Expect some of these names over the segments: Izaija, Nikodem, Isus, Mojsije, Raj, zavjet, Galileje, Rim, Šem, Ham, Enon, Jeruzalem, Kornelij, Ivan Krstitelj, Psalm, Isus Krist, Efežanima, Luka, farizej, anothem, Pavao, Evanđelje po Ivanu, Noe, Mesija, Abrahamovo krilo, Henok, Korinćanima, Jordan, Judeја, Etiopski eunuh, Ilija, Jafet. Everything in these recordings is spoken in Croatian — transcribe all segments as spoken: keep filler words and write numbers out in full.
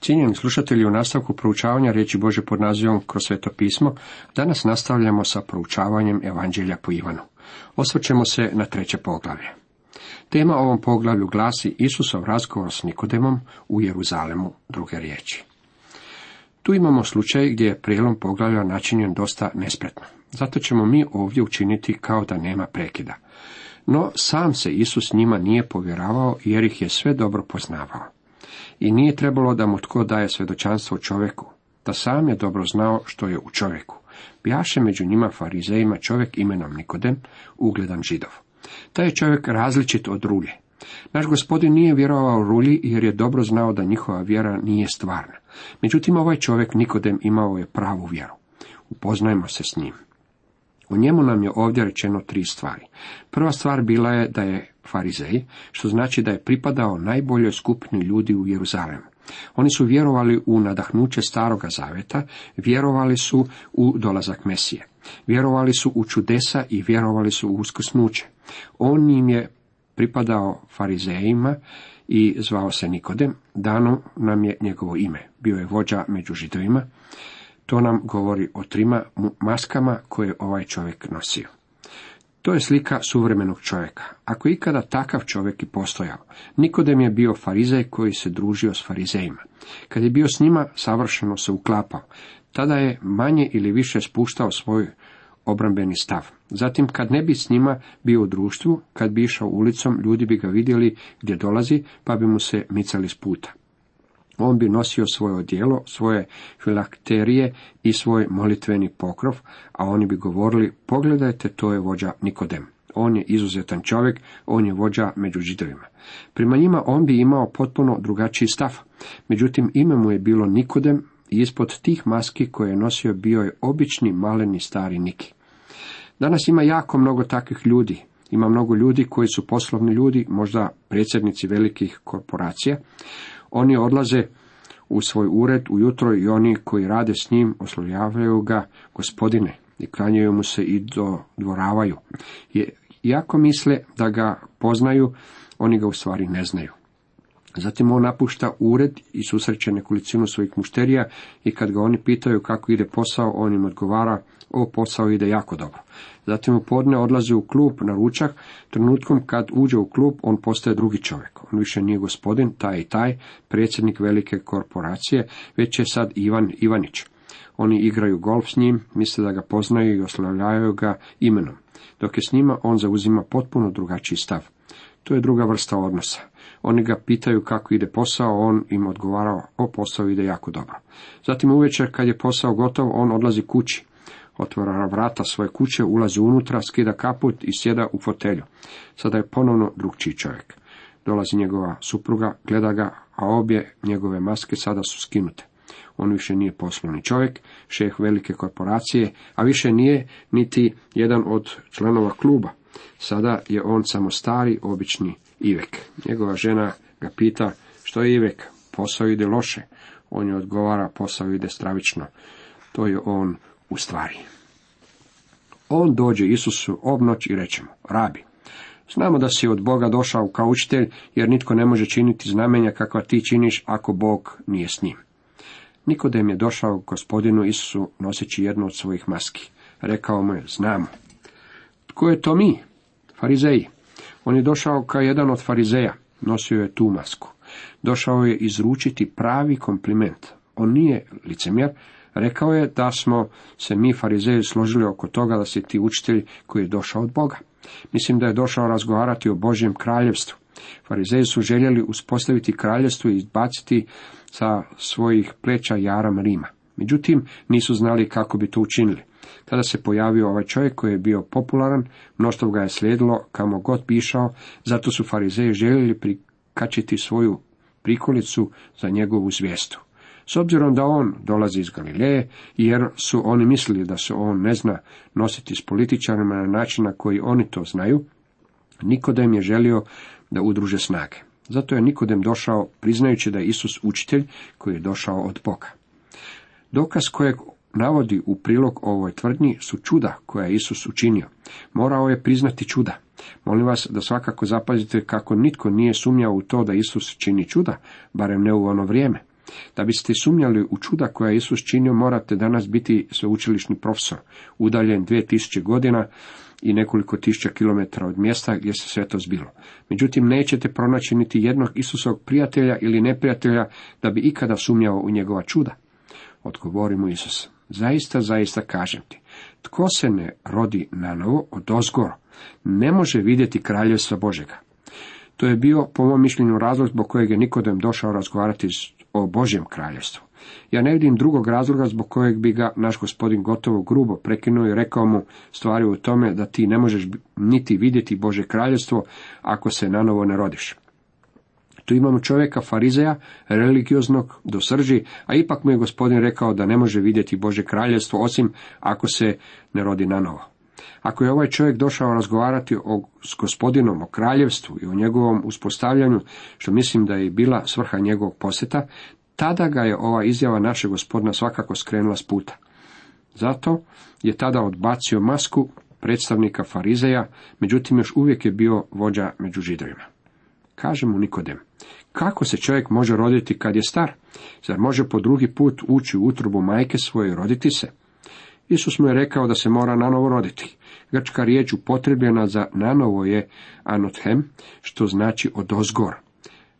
Cijenjeni slušatelji, u nastavku proučavanja riječi Božje pod nazivom Kroz Sveto pismo, danas nastavljamo sa proučavanjem Evanđelja po Ivanu. Osvrćemo se na treće poglavlje. Tema ovom poglavlju glasi Isusov razgovor s Nikodemom u Jeruzalemu, druge riječi. Tu imamo slučaj gdje je prijelom poglavlja načinjen dosta nespretno. Zato ćemo mi ovdje učiniti kao da nema prekida. No sam se Isus njima nije povjeravao jer ih je sve dobro poznavao. I nije trebalo da mu tko daje svjedočanstvo o čovjeku, da sam je dobro znao što je u čovjeku. Bijaše među njima farizejima čovjek imenom Nikodem, ugledan Židov. Taj je čovjek različit od rulje. Naš gospodin nije vjerovao rulji jer je dobro znao da njihova vjera nije stvarna. Međutim, ovaj čovjek Nikodem imao je pravu vjeru. Upoznajmo se s njim. O njemu nam je ovdje rečeno tri stvari. Prva stvar bila je da je farizej, što znači da je pripadao najboljoj skupini ljudi u Jeruzalemu. Oni su vjerovali u nadahnuće Staroga zavjeta, vjerovali su u dolazak Mesije, vjerovali su u čudesa i vjerovali su u uskrsnuće. On im je pripadao farizejima i zvao se Nikodem, dano nam je njegovo ime, bio je vođa među Židovima. To nam govori o trima maskama koje ovaj čovjek nosio. To je slika suvremenog čovjeka. Ako je ikada takav čovjek i postojao, Nikodem je bio farizej koji se družio s farizejima. Kad je bio s njima, savršeno se uklapao. Tada je manje ili više spuštao svoj obrambeni stav. Zatim, kad ne bi s njima bio u društvu, kad bi išao ulicom, ljudi bi ga vidjeli gdje dolazi, pa bi mu se micali s puta. On bi nosio svoje odijelo, svoje filakterije i svoj molitveni pokrov, a oni bi govorili, pogledajte, to je vođa Nikodem. On je izuzetan čovjek, on je vođa među Židovima. Prema njima on bi imao potpuno drugačiji stav. Međutim, ime mu je bilo Nikodem i ispod tih maski koje je nosio bio je obični maleni stari Niki. Danas ima jako mnogo takvih ljudi. Ima mnogo ljudi koji su poslovni ljudi, možda predsjednici velikih korporacija. Oni odlaze u svoj ured ujutro i oni koji rade s njim oslovljavaju ga gospodine i klanjaju mu se i dodvoravaju. Iako misle da ga poznaju, oni ga u stvari ne znaju. Zatim on napušta ured i susreće nekolicinu svojih mušterija i kad ga oni pitaju kako ide posao, on im odgovara, o, posao ide jako dobro. Zatim u podne odlazi u klub na ručak, trenutkom kad uđe u klub, on postaje drugi čovjek. On više nije gospodin, taj i taj, predsjednik velike korporacije, već je sad Ivan Ivanić. Oni igraju golf s njim, misle da ga poznaju i oslavljaju ga imenom. Dok je s njima, on zauzima potpuno drugačiji stav. To je druga vrsta odnosa. Oni ga pitaju kako ide posao, on im odgovarao, o, posao ide jako dobro. Zatim uvečer kad je posao gotov, on odlazi kući. Otvara vrata svoje kuće, ulazi unutra, skida kaput i sjeda u fotelju. Sada je ponovno drugčiji čovjek. Dolazi njegova supruga, gleda ga, a obje njegove maske sada su skinute. On više nije poslovni čovjek, šef velike korporacije, a više nije niti jedan od članova kluba. Sada je on samo stari, obični Ivek. Njegova žena ga pita, što je Ivek? Posao ide loše. On je odgovara, posao ide stravično. To je on u stvari. On dođe Isusu obnoć i reče mu, rabi, znamo da si od Boga došao kao učitelj, jer nitko ne može činiti znamenja kakva ti činiš ako Bog nije s njim. Nikodem je došao gospodinu Isusu noseći jednu od svojih maski. Rekao mu je, znamo. Tko je to mi? Farizeji. On je došao kao jedan od farizeja, nosio je tu masku. Došao je izručiti pravi kompliment. On nije licemjer, rekao je da smo se mi farizeji složili oko toga da si ti učitelj koji je došao od Boga. Mislim da je došao razgovarati o Božjem kraljevstvu. Farizeji su željeli uspostaviti kraljevstvo i izbaciti sa svojih pleća jaram Rima. Međutim, nisu znali kako bi to učinili. Tada se pojavio ovaj čovjek koji je bio popularan, mnoštvo ga je slijedilo kamo god pišao, zato su farizeji željeli prikačiti svoju prikolicu za njegovu zvijestu. S obzirom da on dolazi iz Galileje, jer su oni mislili da se on ne zna nositi s političarima na način na koji oni to znaju, Nikodem je želio da udruže snage. Zato je Nikodem došao priznajući da je Isus učitelj koji je došao od Boga. Dokaz kojeg navodi u prilog ovoj tvrdnji su čuda koja je Isus učinio. Morao je priznati čuda. Molim vas da svakako zapazite kako nitko nije sumnjao u to da Isus čini čuda, barem ne u ono vrijeme. Da biste sumnjali u čuda koja je Isus činio, morate danas biti sveučilišni profesor, udaljen dvije tisuće godina i nekoliko tisuća kilometara od mjesta gdje se sve to zbilo. Međutim, nećete pronaći niti jednog Isusovog prijatelja ili neprijatelja da bi ikada sumnjao u njegova čuda. Odgovori mu Isus: zaista, zaista kažem ti, tko se ne rodi na novo odozgor, ne može vidjeti kraljevstva Božjega. To je bio, po mom mišljenju, razlog zbog kojeg je Nikodem došao razgovarati o Božjem kraljevstvu. Ja ne vidim drugog razloga zbog kojeg bi ga naš gospodin gotovo grubo prekinuo i rekao mu: stvari u tome da ti ne možeš niti vidjeti Božje kraljevstvo ako se na novo ne rodiš. Tu imamo čovjeka farizeja, religioznog do srži, a ipak mu je gospodin rekao da ne može vidjeti Božje kraljevstvo osim ako se ne rodi na novo. Ako je ovaj čovjek došao razgovarati o, s gospodinom o kraljevstvu i o njegovom uspostavljanju, što mislim da je bila svrha njegovog posjeta, tada ga je ova izjava našeg gospodina svakako skrenula s puta. Zato je tada odbacio masku predstavnika farizeja, međutim još uvijek je bio vođa među židovima. Kaže mu Nikodem: kako se čovjek može roditi kad je star? Zar može po drugi put ući u utrubu majke svoje i roditi se? Isus mu je rekao da se mora nanovo roditi. Grčka riječ upotrebljena za nanovo je anothem, što znači odozgor.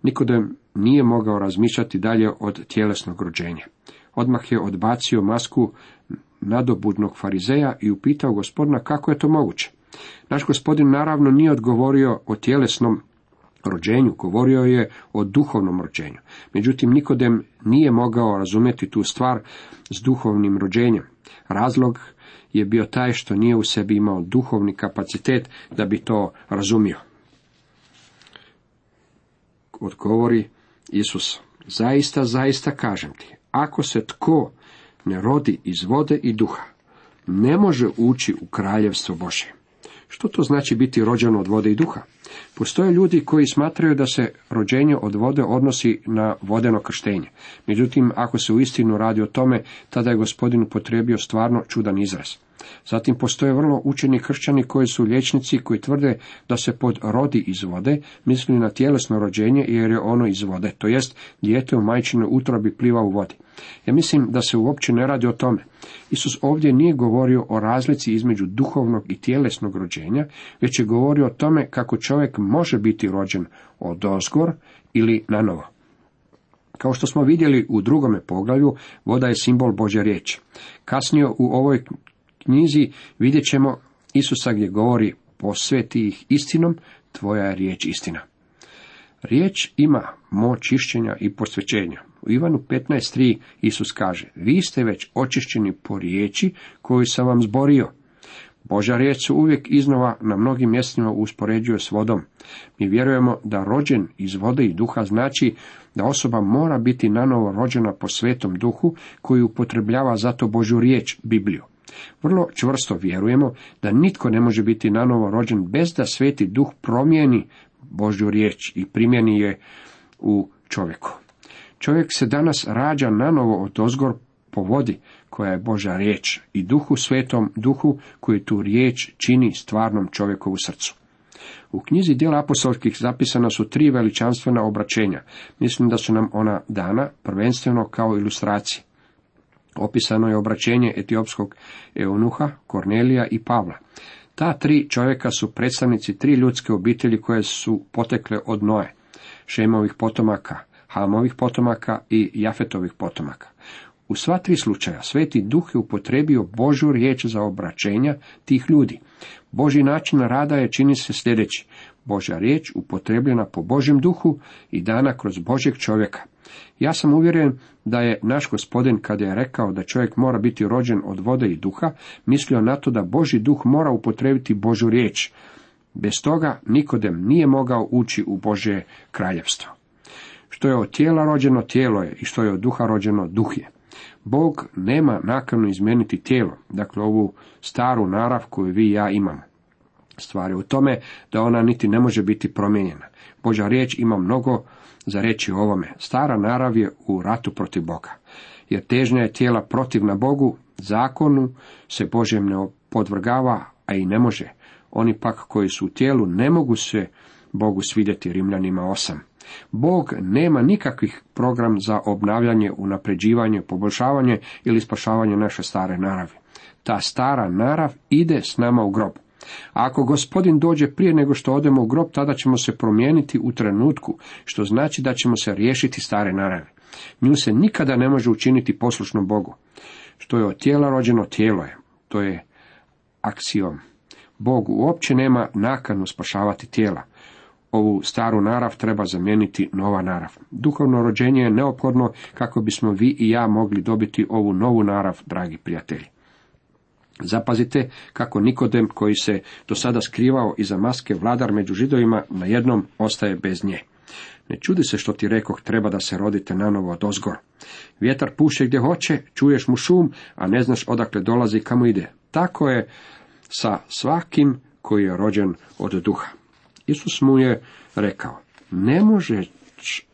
Nikodem nije mogao razmišljati dalje od tjelesnog rođenja. Odmah je odbacio masku nadobudnog farizeja i upitao gospodina kako je to moguće. Naš gospodin naravno nije odgovorio o tjelesnom rođenju, govorio je o duhovnom rođenju. Međutim, Nikodem nije mogao razumjeti tu stvar s duhovnim rođenjem. Razlog je bio taj što nije u sebi imao duhovni kapacitet da bi to razumio. Odgovori Isus: zaista, zaista kažem ti, ako se tko ne rodi iz vode i duha, ne može ući u kraljevstvo Božje. Što to znači biti rođen od vode i duha? Postoje ljudi koji smatraju da se rođenje od vode odnosi na vodeno krštenje. Međutim, ako se uistinu radi o tome, tada je gospodin upotrijebio stvarno čudan izraz. Zatim postoje vrlo učeni kršćani koji su liječnici koji tvrde da se pod rodi iz vode misli na tjelesno rođenje jer je ono iz vode, to jest dijete u majčinoj utrobi pliva u vodi. Ja mislim da se uopće ne radi o tome. Isus ovdje nije govorio o razlici između duhovnog i tjelesnog rođenja, već je govorio o tome kako čovjek može biti rođen odozgor ili nanovo. Kao što smo vidjeli u drugome poglavlju, voda je simbol Božje riječi. Kasnije u ovoj knjizi vidjet ćemo Isusa gdje govori: posveti ih istinom, tvoja je riječ istina. Riječ ima moć čišćenja i posvećenja. U Ivanu petnaest tri Isus kaže: vi ste već očišćeni po riječi koju sam vam zborio. Božja riječ se uvijek iznova na mnogim mjestima uspoređuje s vodom. Mi vjerujemo da rođen iz vode i duha znači da osoba mora biti nanovo rođena po Svetom Duhu koji upotrebljava zato Božju riječ, Bibliju. Vrlo čvrsto vjerujemo da nitko ne može biti nanovo rođen bez da Sveti Duh promijeni Božju riječ i primjeni je u čovjeku. Čovjek se danas rađa nanovo odozgor po vodi koja je Božja riječ i Duhu Svetom, Duhu koji tu riječ čini stvarnom čovjekovu srcu. U knjizi Djela apostolskih zapisana su tri veličanstvena obraćenja. Mislim da su nam ona dana prvenstveno kao ilustracije. Opisano je obraćenje etiopskog eunuha, Kornelija i Pavla. Ta tri čovjeka su predstavnici tri ljudske obitelji koje su potekle od Noe, Šemovih potomaka, Hamovih potomaka i Jafetovih potomaka. U sva tri slučaja Sveti Duh je upotrijebio Božju riječ za obraćenja tih ljudi. Božji način rada je čini se sljedeći: Božja riječ upotrijebljena po Božjem duhu i dana kroz Božjeg čovjeka. Ja sam uvjeren da je naš gospodin kada je rekao da čovjek mora biti rođen od vode i duha, mislio na to da Božji duh mora upotrijebiti Božju riječ. Bez toga Nikodem nije mogao ući u Božje kraljevstvo. Što je od tijela rođeno, tijelo je, i što je od duha rođeno, duh je. Bog nema nakanu izmijeniti tijelo, dakle ovu staru narav koju vi i ja imamo. Stvar je u tome da ona niti ne može biti promijenjena. Božja riječ ima mnogo za reći o ovome. Stara narav je u ratu protiv Boga, jer težnja je tijela protivna Bogu, zakonu se Božjem ne podvrgava, a i ne može. Oni pak koji su u tijelu ne mogu se Bogu svidjeti, Rimljanima osam. Bog nema nikakvih program za obnavljanje, unapređivanje, poboljšavanje ili spašavanje naše stare naravi. Ta stara narav ide s nama u grob. A ako Gospodin dođe prije nego što odemo u grob, tada ćemo se promijeniti u trenutku, što znači da ćemo se riješiti stare naravi. Nju se nikada ne može učiniti poslušnom Bogu. Što je od tijela rođeno, tijelo je. To je aksiom. Bog uopće nema nakanu spašavati tijela. Ovu staru narav treba zamijeniti nova narav. Duhovno rođenje je neophodno kako bismo vi i ja mogli dobiti ovu novu narav, dragi prijatelji. Zapazite kako Nikodem, koji se do sada skrivao iza maske vladar među židovima, najednom ostaje bez nje. Ne čudi se što ti rekoh, treba da se rodite nanovo od ozgor. Vjetar puše gdje hoće, čuješ mu šum, a ne znaš odakle dolazi i kamo ide. Tako je sa svakim koji je rođen od duha. Isus mu je rekao, ne možeš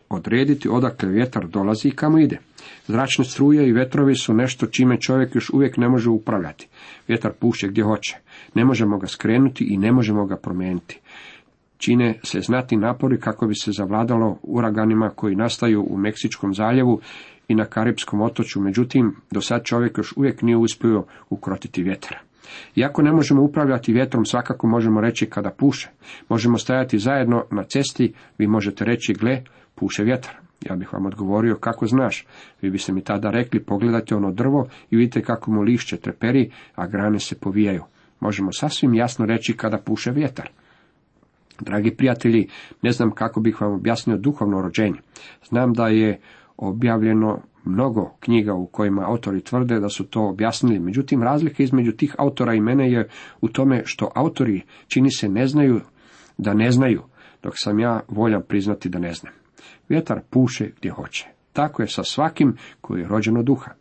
odrediti odakle vjetar dolazi i kamo ide. Zračne struje i vetrovi su nešto čime čovjek još uvijek ne može upravljati. Vjetar puše gdje hoće. Ne možemo ga skrenuti i ne možemo ga promijeniti. Čine se znatni napori kako bi se zavladalo uraganima koji nastaju u Meksičkom zaljevu i na Karibskom otočju, međutim, do sad čovjek još uvijek nije uspio ukrotiti vjetra. Iako ne možemo upravljati vjetrom, svakako možemo reći kada puše. Možemo stajati zajedno na cesti, vi možete reći, gle, puše vjetar. Ja bih vam odgovorio, kako znaš? Vi biste mi tada rekli, pogledajte ono drvo i vidite kako mu lišće treperi, a grane se povijaju. Možemo sasvim jasno reći kada puše vjetar. Dragi prijatelji, ne znam kako bih vam objasnio duhovno rođenje. Znam da je objavljeno mnogo knjiga u kojima autori tvrde da su to objasnili. Međutim, razlika između tih autora i mene je u tome što autori, čini se, ne znaju da ne znaju, dok sam ja voljan priznati da ne znam. Vjetar puše gdje hoće. Tako je sa svakim koji je rođen od duha.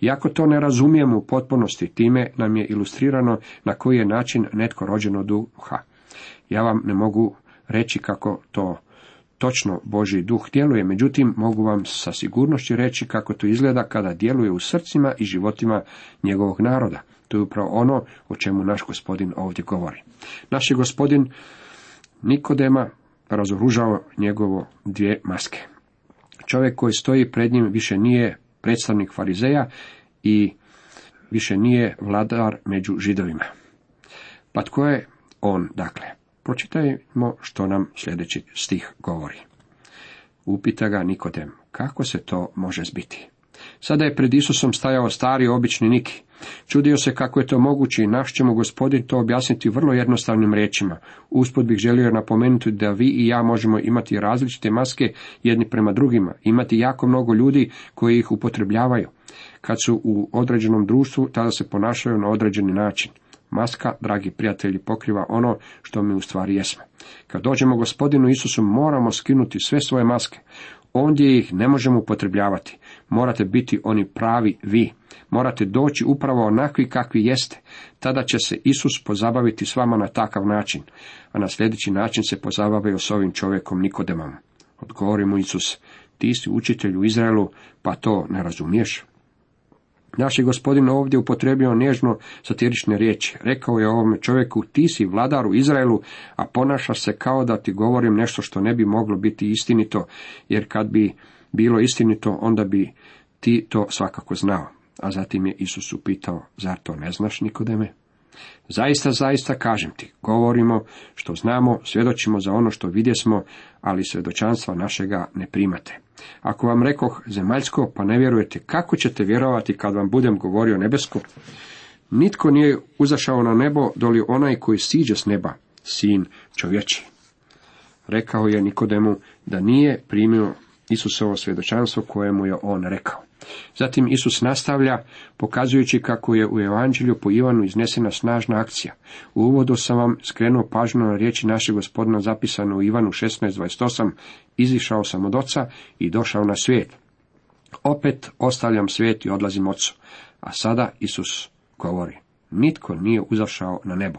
Iako to ne razumijemo u potpunosti, time nam je ilustrirano na koji je način netko rođen od duha. Ja vam ne mogu reći kako to točno Božji duh djeluje, međutim mogu vam sa sigurnošću reći kako to izgleda kada djeluje u srcima i životima njegovog naroda. To je upravo ono o čemu naš Gospodin ovdje govori. Naš je Gospodin Nikodema razoružao njegovo dvije maske. Čovjek koji stoji pred njim više nije predstavnik farizeja i više nije vladar među židovima. Pa tko je on, dakle? Pročitajmo što nam sljedeći stih govori. Upita ga Nikodem, kako se to može zbiti? Sada je pred Isusom stajao stari obični Niki. Čudio se kako je to moguće i naš će mu Gospodin to objasniti vrlo jednostavnim riječima. Usput bih želio napomenuti da vi i ja možemo imati različite maske jedni prema drugima, imati jako mnogo ljudi koji ih upotrebljavaju. Kad su u određenom društvu, tada se ponašaju na određeni način. Maska, dragi prijatelji, pokriva ono što mi u stvari jesmo. Kad dođemo Gospodinu Isusu, moramo skinuti sve svoje maske. Ondje ih ne možemo upotrebljavati. Morate biti oni pravi vi. Morate doći upravo onakvi kakvi jeste. Tada će se Isus pozabaviti s vama na takav način. A na sljedeći način se pozabavio s ovim čovjekom Nikodemom. Odgovori mu Isus, ti si učitelj u Izraelu, pa to ne razumiješ. Naš je Gospodin ovdje upotrijebio nježno satirične riječi. Rekao je ovome čovjeku, ti si vladar u Izraelu, a ponašaš se kao da ti govorim nešto što ne bi moglo biti istinito, jer kad bi bilo istinito, onda bi ti to svakako znao. A zatim je Isus upitao, zar to ne znaš, Nikodeme? Zaista, zaista, kažem ti, govorimo što znamo, svjedočimo za ono što vidjesmo, ali svjedočanstva našega ne primate. Ako vam rekoh zemaljsko, pa ne vjerujete, kako ćete vjerovati kad vam budem govorio nebesko? Nitko nije uzašao na nebo, doli onaj koji siđe s neba, sin čovječi. Rekao je Nikodemu da nije primio Isusovo svjedočanstvo kojemu je on rekao. Zatim Isus nastavlja pokazujući kako je u Evanđelju po Ivanu iznesena snažna akcija. U uvodu sam vam skrenuo pažnju na riječi našeg Gospodina zapisano u Ivanu šesnaest dvadeset osam, izišao sam od oca i došao na svijet. Opet ostavljam svijet i odlazim ocu. A sada Isus govori, nitko nije uzašao na nebo.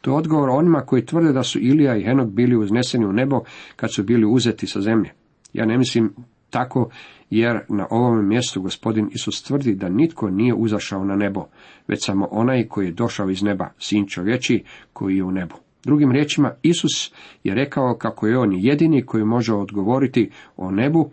To je odgovor onima koji tvrde da su Ilija i Henok bili uzneseni u nebo kad su bili uzeti sa zemlje. Ja ne mislim tako, jer na ovom mjestu Gospodin Isus tvrdi da nitko nije uzašao na nebo, već samo onaj koji je došao iz neba, sin čovječiji koji je u nebu. Drugim riječima, Isus je rekao kako je on jedini koji može odgovoriti o nebu,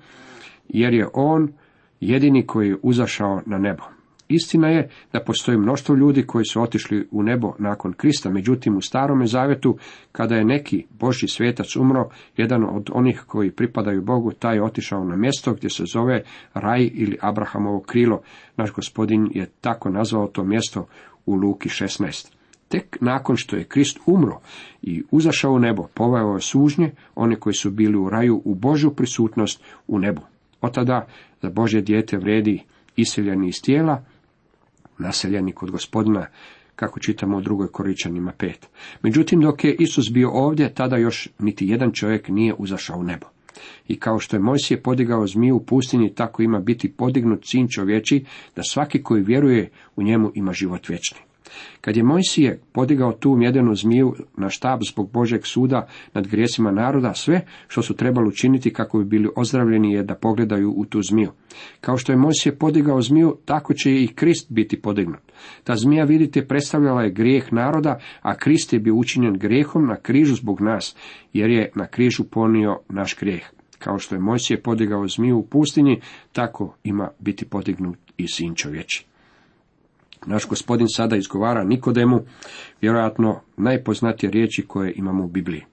jer je on jedini koji je uzašao na nebo. Istina je da postoji mnoštvo ljudi koji su otišli u nebo nakon Krista, međutim u Starome zavjetu, kada je neki Božji svetac umro, jedan od onih koji pripadaju Bogu, taj je otišao na mjesto gdje se zove Raj ili Abrahamovo krilo. Naš Gospodin je tako nazvao to mjesto u Luki šesnaestoj. Tek nakon što je Krist umro i uzašao u nebo, poveo je sužnje one koji su bili u raju u Božju prisutnost u nebu. Od tada za Božje dijete vrijedi iseljeni iz tijela, naseljeni kod Gospodina, kako čitamo u drugoj Korinćanima pet. Međutim, dok je Isus bio ovdje, tada još niti jedan čovjek nije uzašao u nebo. I kao što je Mojsije podigao zmiju u pustinji, tako ima biti podignut sin čovječi, da svaki koji vjeruje u njemu ima život vječni. Kad je Mojsije podigao tu mjedenu zmiju na štab zbog Božjeg suda nad grijesima naroda, sve što su trebali učiniti kako bi bili ozdravljeni je da pogledaju u tu zmiju. Kao što je Mojsije podigao zmiju, tako će i Krist biti podignut. Ta zmija, vidite, predstavljala je grijeh naroda, a Krist je bio učinjen grijehom na križu zbog nas, jer je na križu ponio naš grijeh. Kao što je Mojsije podigao zmiju u pustinji, tako ima biti podignut i sin čovječi. Naš Gospodin sada izgovara Nikodemu vjerojatno najpoznatije riječi koje imamo u Bibliji.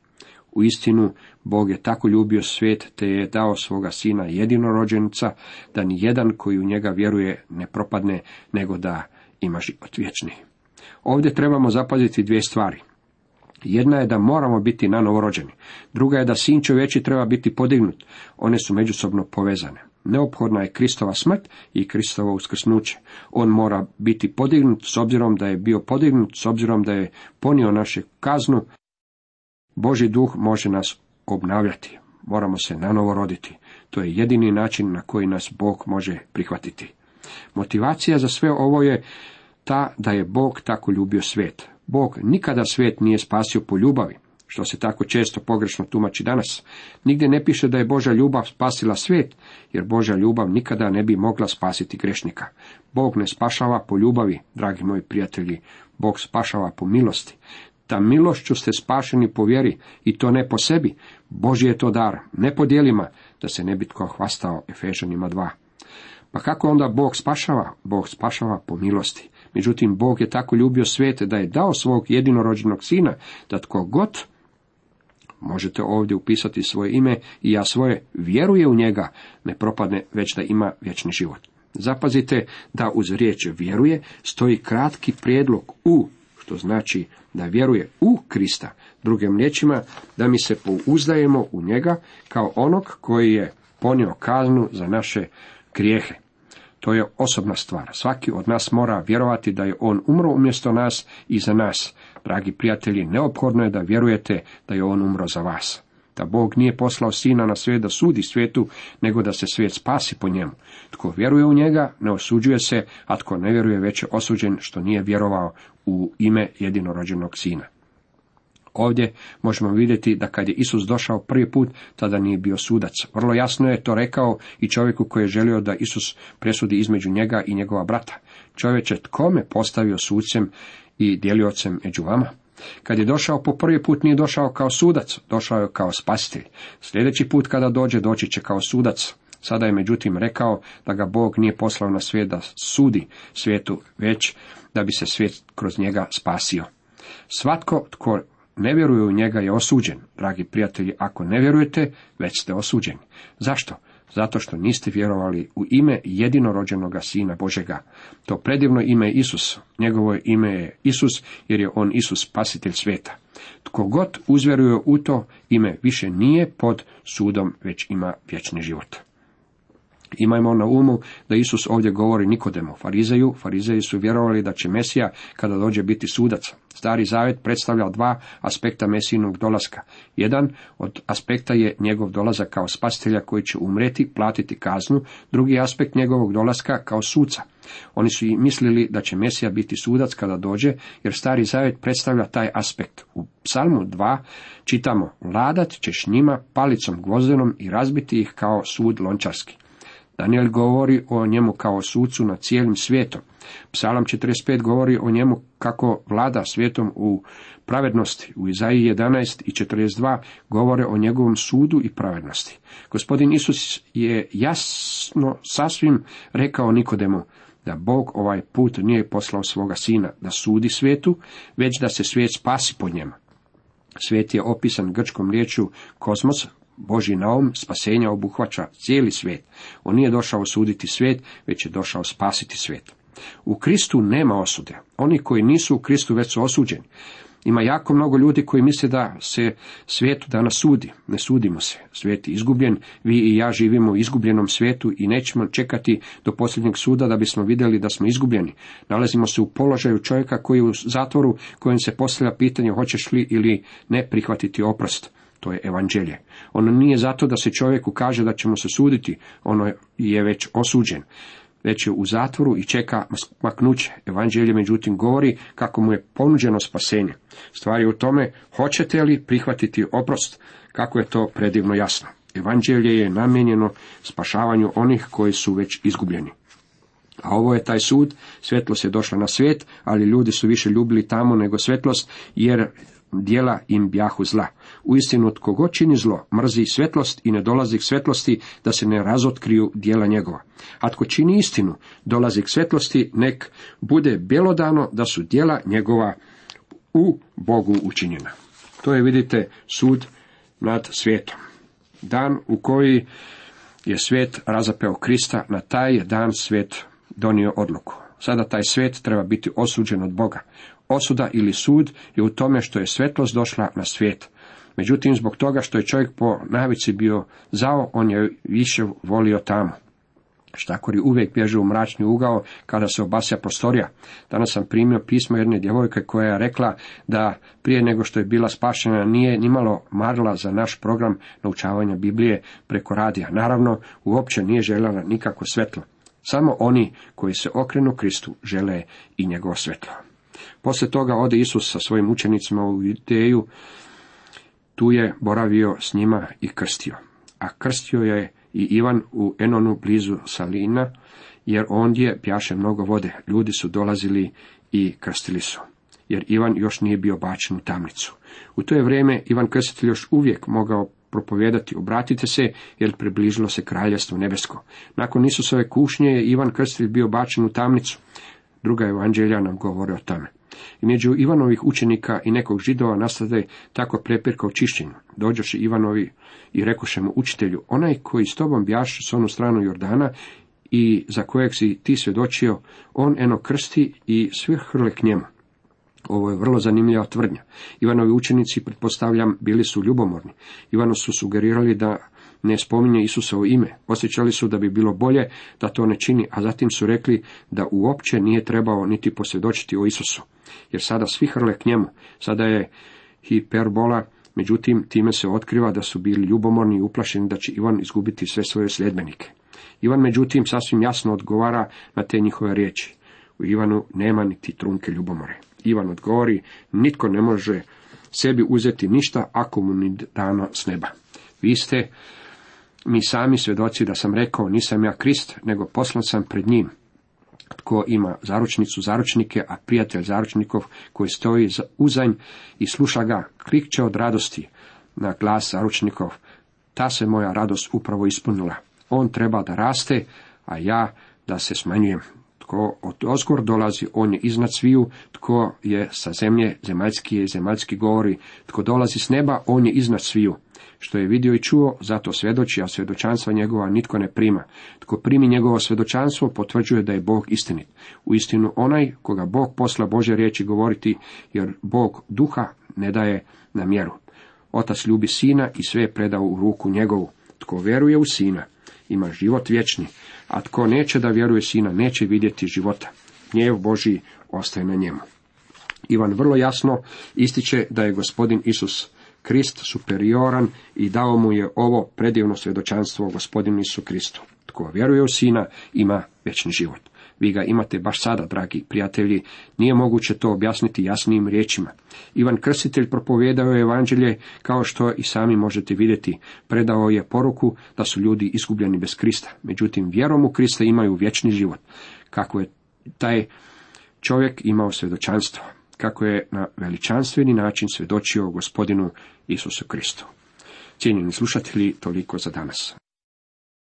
U istinu, Bog je tako ljubio svijet, te je dao svoga sina jedinorođenca, da ni jedan koji u njega vjeruje ne propadne, nego da ima život vječni. Ovdje trebamo zapaziti dvije stvari. Jedna je da moramo biti nanovo rođeni, druga je da sin čovječi treba biti podignut. One su međusobno povezane. Neophodna je Kristova smrt i Kristovo uskrsnuće. On mora biti podignut s obzirom da je bio podignut, s obzirom da je ponio našu kaznu. Božji duh može nas obnavljati. Moramo se nanovo roditi. To je jedini način na koji nas Bog može prihvatiti. Motivacija za sve ovo je ta da je Bog tako ljubio svijet. Bog nikada svijet nije spasio po ljubavi, što se tako često pogrešno tumači danas. Nigdje ne piše da je Božja ljubav spasila svijet, jer Božja ljubav nikada ne bi mogla spasiti grešnika. Bog ne spašava po ljubavi, dragi moji prijatelji, Bog spašava po milosti. Ta milošću ste spašeni po vjeri, i to ne po sebi. Božji je to dar, ne po djelima, da se ne bi tko hvastao, Efežanima dva. Pa kako onda Bog spašava? Bog spašava po milosti. Međutim, Bog je tako ljubio svijet da je dao svog jedinorođenog sina, da tko god, možete ovdje upisati svoje ime i ja svoje, vjeruje u njega, ne propadne, već da ima vječni život. Zapazite da uz riječ vjeruje stoji kratki prijedlog u, što znači da vjeruje u Krista. Drugim riječima, da mi se pouzdajemo u njega kao onog koji je ponio kaznu za naše grijehe. To je osobna stvar. Svaki od nas mora vjerovati da je on umro umjesto nas i za nas. Dragi prijatelji, neophodno je da vjerujete da je on umro za vas. Da Bog nije poslao sina na svijet da sudi svijetu, nego da se svijet spasi po njemu. Tko vjeruje u njega, ne osuđuje se, a tko ne vjeruje, već je osuđen što nije vjerovao u ime jedinorođenog sina. Ovdje možemo vidjeti da kad je Isus došao prvi put, tada nije bio sudac. Vrlo jasno je to rekao i čovjeku koji je želio da Isus presudi između njega i njegova brata. Čovječe, tko me postavio sucem i djeliocem među vama? Kad je došao po prvi put, nije došao kao sudac, došao je kao spasitelj. Sljedeći put kada dođe, doći će kao sudac. Sada je međutim rekao da ga Bog nije poslao na svijet da sudi svijetu, već da bi se svijet kroz njega spasio. Svatko tko ne vjeruje u njega je osuđen. Dragi prijatelji, ako ne vjerujete, već ste osuđeni. Zašto? Zato što niste vjerovali u ime jedinorođenoga Sina Božega. To predivno ime je Isus. Njegovo ime je Isus, jer je on Isus, spasitelj svijeta. Tko god uzvjeruje u to ime, više nije pod sudom, već ima vječni život. Imajmo na umu da Isus ovdje govori Nikodemu, farizeju. Farizeji su vjerovali da će Mesija kada dođe biti sudac. Stari zavjet predstavlja dva aspekta Mesijinog dolaska. Jedan od aspekta je njegov dolazak kao spasitelja koji će umreti, platiti kaznu. Drugi aspekt njegovog dolaska kao suca. Oni su i mislili da će Mesija biti sudac kada dođe, jer Stari zavjet predstavlja taj aspekt. U Psalmu dva čitamo: "Vladat ćeš njima palicom gvozdenom i razbiti ih kao sud lončarski." Daniel govori o njemu kao sucu nad cijelim svijetom. Psalam četrdeset pet govori o njemu kako vlada svijetom u pravednosti. U Izaiji jedanaest i četrdeset dva govore o njegovom sudu i pravednosti. Gospodin Isus je jasno sasvim rekao Nikodemu da Bog ovaj put nije poslao svoga sina da sudi svijetu, već da se svijet spasi po njemu. Svijet je opisan grčkom riječju kozmos. Božji naum spasenja obuhvaća cijeli svijet. On nije došao suditi svijet, već je došao spasiti svijet. U Kristu nema osude. Oni koji nisu u Kristu već su osuđeni. Ima jako mnogo ljudi koji misle da se svijetu danas sudi. Ne sudimo se. Svijet je izgubljen. Vi i ja živimo u izgubljenom svijetu i nećemo čekati do posljednjeg suda da bismo vidjeli da smo izgubljeni. Nalazimo se u položaju čovjeka koji je u zatvoru, kojem se postavlja pitanje hoćeš li ili ne prihvatiti oprost. To je evanđelje. Ono nije zato da se čovjeku kaže da ćemo se suditi, ono je već osuđen. Već je u zatvoru i čeka maknuće. Evanđelje međutim govori kako mu je ponuđeno spasenje. Stvar je u tome, hoćete li prihvatiti oprost, kako je to predivno jasno. Evanđelje je namijenjeno spašavanju onih koji su već izgubljeni. A ovo je taj sud, svjetlost je došla na svijet, ali ljudi su više ljubili tamo nego svjetlost, jer djela im bjahu zla. Uistinu tko god čini zlo, mrzi svjetlost i ne dolazi k svjetlosti da se ne razotkriju djela njegova. A tko čini istinu, dolazi k svjetlosti, nek bude bjelodano da su djela njegova u Bogu učinjena. To je, vidite, sud nad svijetom. Dan u koji je svijet razapeo Krista, na taj je dan svijet donio odluku. Sada taj svijet treba biti osuđen od Boga. Osuda ili sud je u tome što je svjetlost došla na svijet. Međutim, zbog toga što je čovjek po navici bio zao, on je više volio tamo. Štakori uvijek bježe u mračni ugao kada se obasja prostorija. Danas sam primio pismo jedne djevojke koja je rekla da prije nego što je bila spašena nije nimalo marila za naš program naučavanja Biblije preko radija. Naravno, uopće nije željela nikako svjetlo. Samo oni koji se okrenu Kristu žele i njegovo svjetlo. Poslije toga ode Isus sa svojim učenicima u Judeju, tu je boravio s njima i krstio. A krstio je i Ivan u Enonu blizu Salina, jer ondje pjaše mnogo vode. Ljudi su dolazili i krstili su, jer Ivan još nije bio bačen u tamnicu. U to je vrijeme Ivan Krstitelj još uvijek mogao propovijedati, obratite se, jer približilo se kraljevstvo nebesko. Nakon Isusove kušnje je Ivan Krstitelj bio bačen u tamnicu. Druga evanđelja nam govore o tome. I među Ivanovih učenika i nekog židova nastade tako prepirka o čišćenju. Dođoše Ivanovi i rekoše mu, učitelju, onaj koji s tobom bjaše s onu stranu Jordana i za kojeg si ti svjedočio, on eno krsti i svi hrle k njemu. Ovo je vrlo zanimljiva tvrdnja. Ivanovi učenici, pretpostavljam, bili su ljubomorni. Ivanu su sugerirali da ne spominje Isusovo ime. Osjećali su da bi bilo bolje da to ne čini, a zatim su rekli da uopće nije trebao niti posvjedočiti o Isusu, jer sada svi hrle k njemu. Sada je hiperbola, međutim time se otkriva da su bili ljubomorni i uplašeni da će Ivan izgubiti sve svoje sljedbenike. Ivan međutim sasvim jasno odgovara na te njihove riječi. U Ivanu nema niti trunke ljubomore. Ivan odgovori, nitko ne može sebi uzeti ništa ako mu ni dano s neba. Vi ste mi sami svjedoci da sam rekao, nisam ja Krist, nego poslan sam pred njim. Tko ima zaručnicu zaručnike, a prijatelj zaručnikov koji stoji uzanj i sluša ga, krikće od radosti na glas zaručnikov. Ta se moja radost upravo ispunila. On treba da raste, a ja da se smanjujem. Tko od ozgor dolazi, on je iznad sviju, tko je sa zemlje, zemaljski je i zemaljski govori, tko dolazi s neba, on je iznad sviju. Što je vidio i čuo, zato svjedoči, a svjedočanstva njegova nitko ne prima. Tko primi njegovo svjedočanstvo, potvrđuje da je Bog istinit. Uistinu onaj koga Bog posla Božje riječi govoriti, jer Bog duha ne daje na mjeru. Otac ljubi sina i sve je predao u ruku njegovu. Tko vjeruje u sina, ima život vječni, a tko neće da vjeruje sina, neće vidjeti života. Gnjev Božji ostaje na njemu. Ivan vrlo jasno ističe da je gospodin Isus Krist superioran i dao mu je ovo predivno svjedočanstvo o gospodinu Isu Kristu. Tko vjeruje u sina, ima vječni život. Vi ga imate baš sada, dragi prijatelji, nije moguće to objasniti jasnijim riječima. Ivan Krstitelj propovijedao je evanđelje, kao što i sami možete vidjeti. Predao je poruku da su ljudi izgubljeni bez Krista. Međutim, vjerom u Krista imaju vječni život. Kako je taj čovjek imao svjedočanstvo, kako je na veličanstveni način svjedočio Gospodinu Isusu Kristu. Cijenjeni slušatelji, toliko za danas.